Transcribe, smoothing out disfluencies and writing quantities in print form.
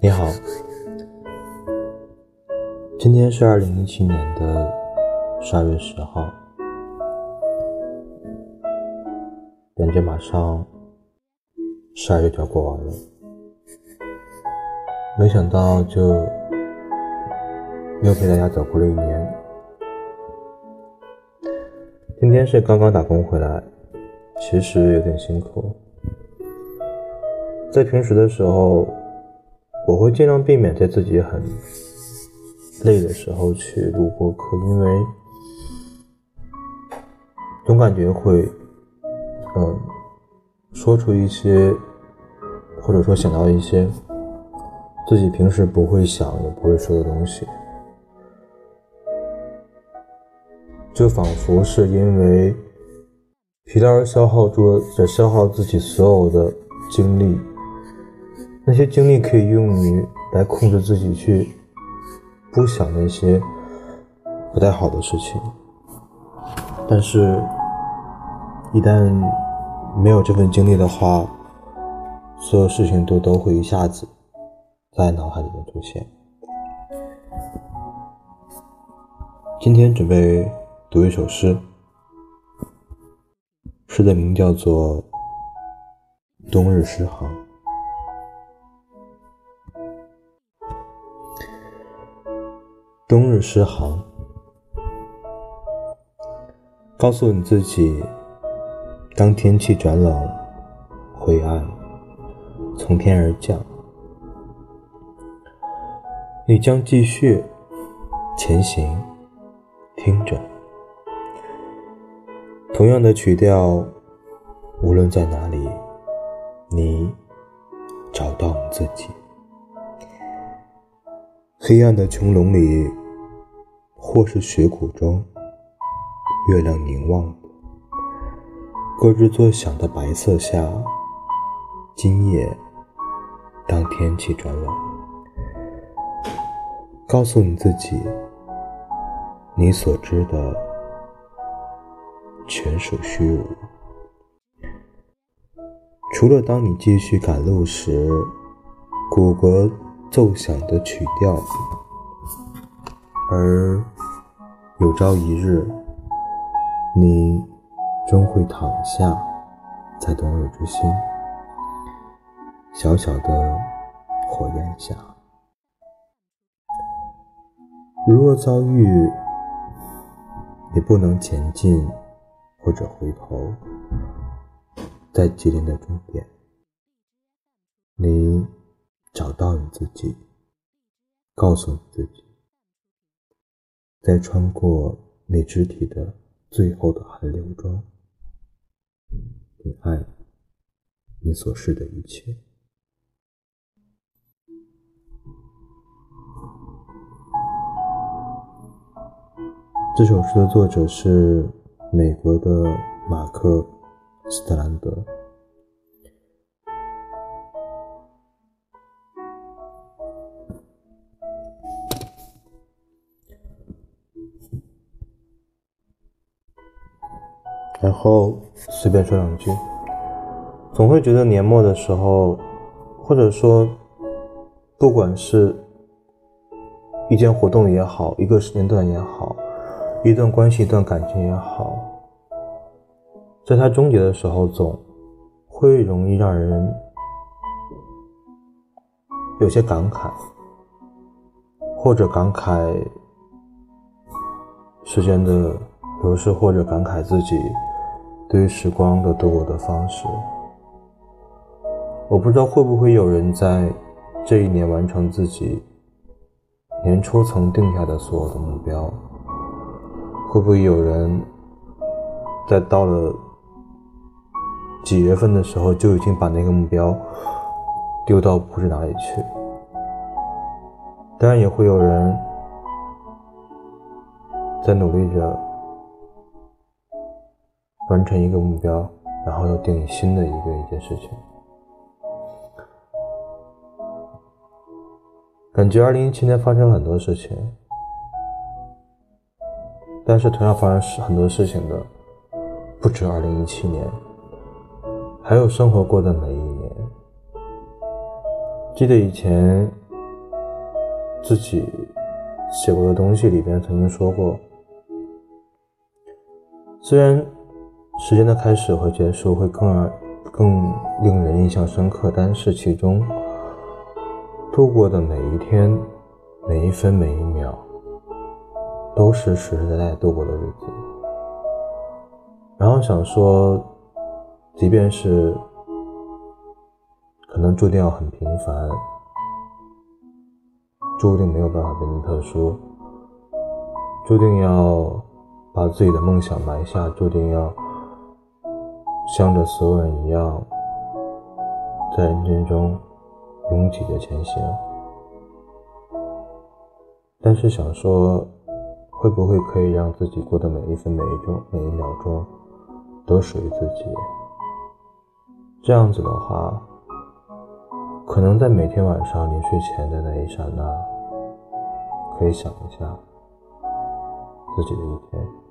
你好，今天是2017年的12月10号，眼见马上12月就要过完了，没想到就又陪大家走过了1年。今天是刚刚打工回来，其实有点辛苦。在平时的时候，我会尽量避免在自己很累的时候去录播客，因为总感觉会说出一些，或者说想到一些自己平时不会想也不会说的东西，就仿佛是因为疲劳而消耗自己所有的精力，那些精力可以用于来控制自己去不想那些不太好的事情，但是一旦没有这份精力的话，所有事情都会一下子在脑海里面出现。今天准备读一首诗，诗的名叫做《冬日诗行》。冬日诗行，告诉你自己，当天气转冷，灰暗从天而降，你将继续前行，听着同样的曲调，无论在哪里，你找到你自己。黑暗的穹窿里，或是雪谷中，月亮凝望咯吱作响的白色下，今夜当天气转冷，告诉你自己，你所知的全属虚无，除了当你继续赶路时骨骼奏响的曲调，而有朝一日，你终会躺下在冬日之心，小小的火焰下。如若遭遇你不能前进或者回头，在吉林的终点，你找到你自己，告诉你自己，在穿过你肢体的最后的寒流中，你爱你所是的一切。这首诗的作者是美国的马克·斯特兰德。然后随便说两句，总会觉得年末的时候，或者说不管是一件活动也好，一个时间段也好，一段关系一段感情也好，在它终结的时候，总会容易让人有些感慨，或者感慨时间的流逝，或者感慨自己对于时光的度过的方式。我不知道会不会有人在这一年完成自己年初曾定下的所有的目标，会不会有人在到了几月份的时候就已经把那个目标丢到不知哪里去。当然也会有人在努力着完成一个目标，然后又定新的一件事情。感觉2017年发生了很多事情，但是同样发生很多事情的不止2017年，还有生活过的每一年。记得以前自己写过的东西里边曾经说过，虽然时间的开始和结束会更令人印象深刻，但是其中度过的每一天每一分每一秒都是实实在在度过的日子。然后想说，即便是可能注定要很平凡，注定没有办法变得特殊，注定要把自己的梦想埋下，注定要像着所有人一样在人群中拥挤着前行。但是想说，会不会可以让自己过的每一分每一钟每一秒钟都属于自己？这样子的话，可能在每天晚上临睡前的那一刹那，可以想一下自己的一天。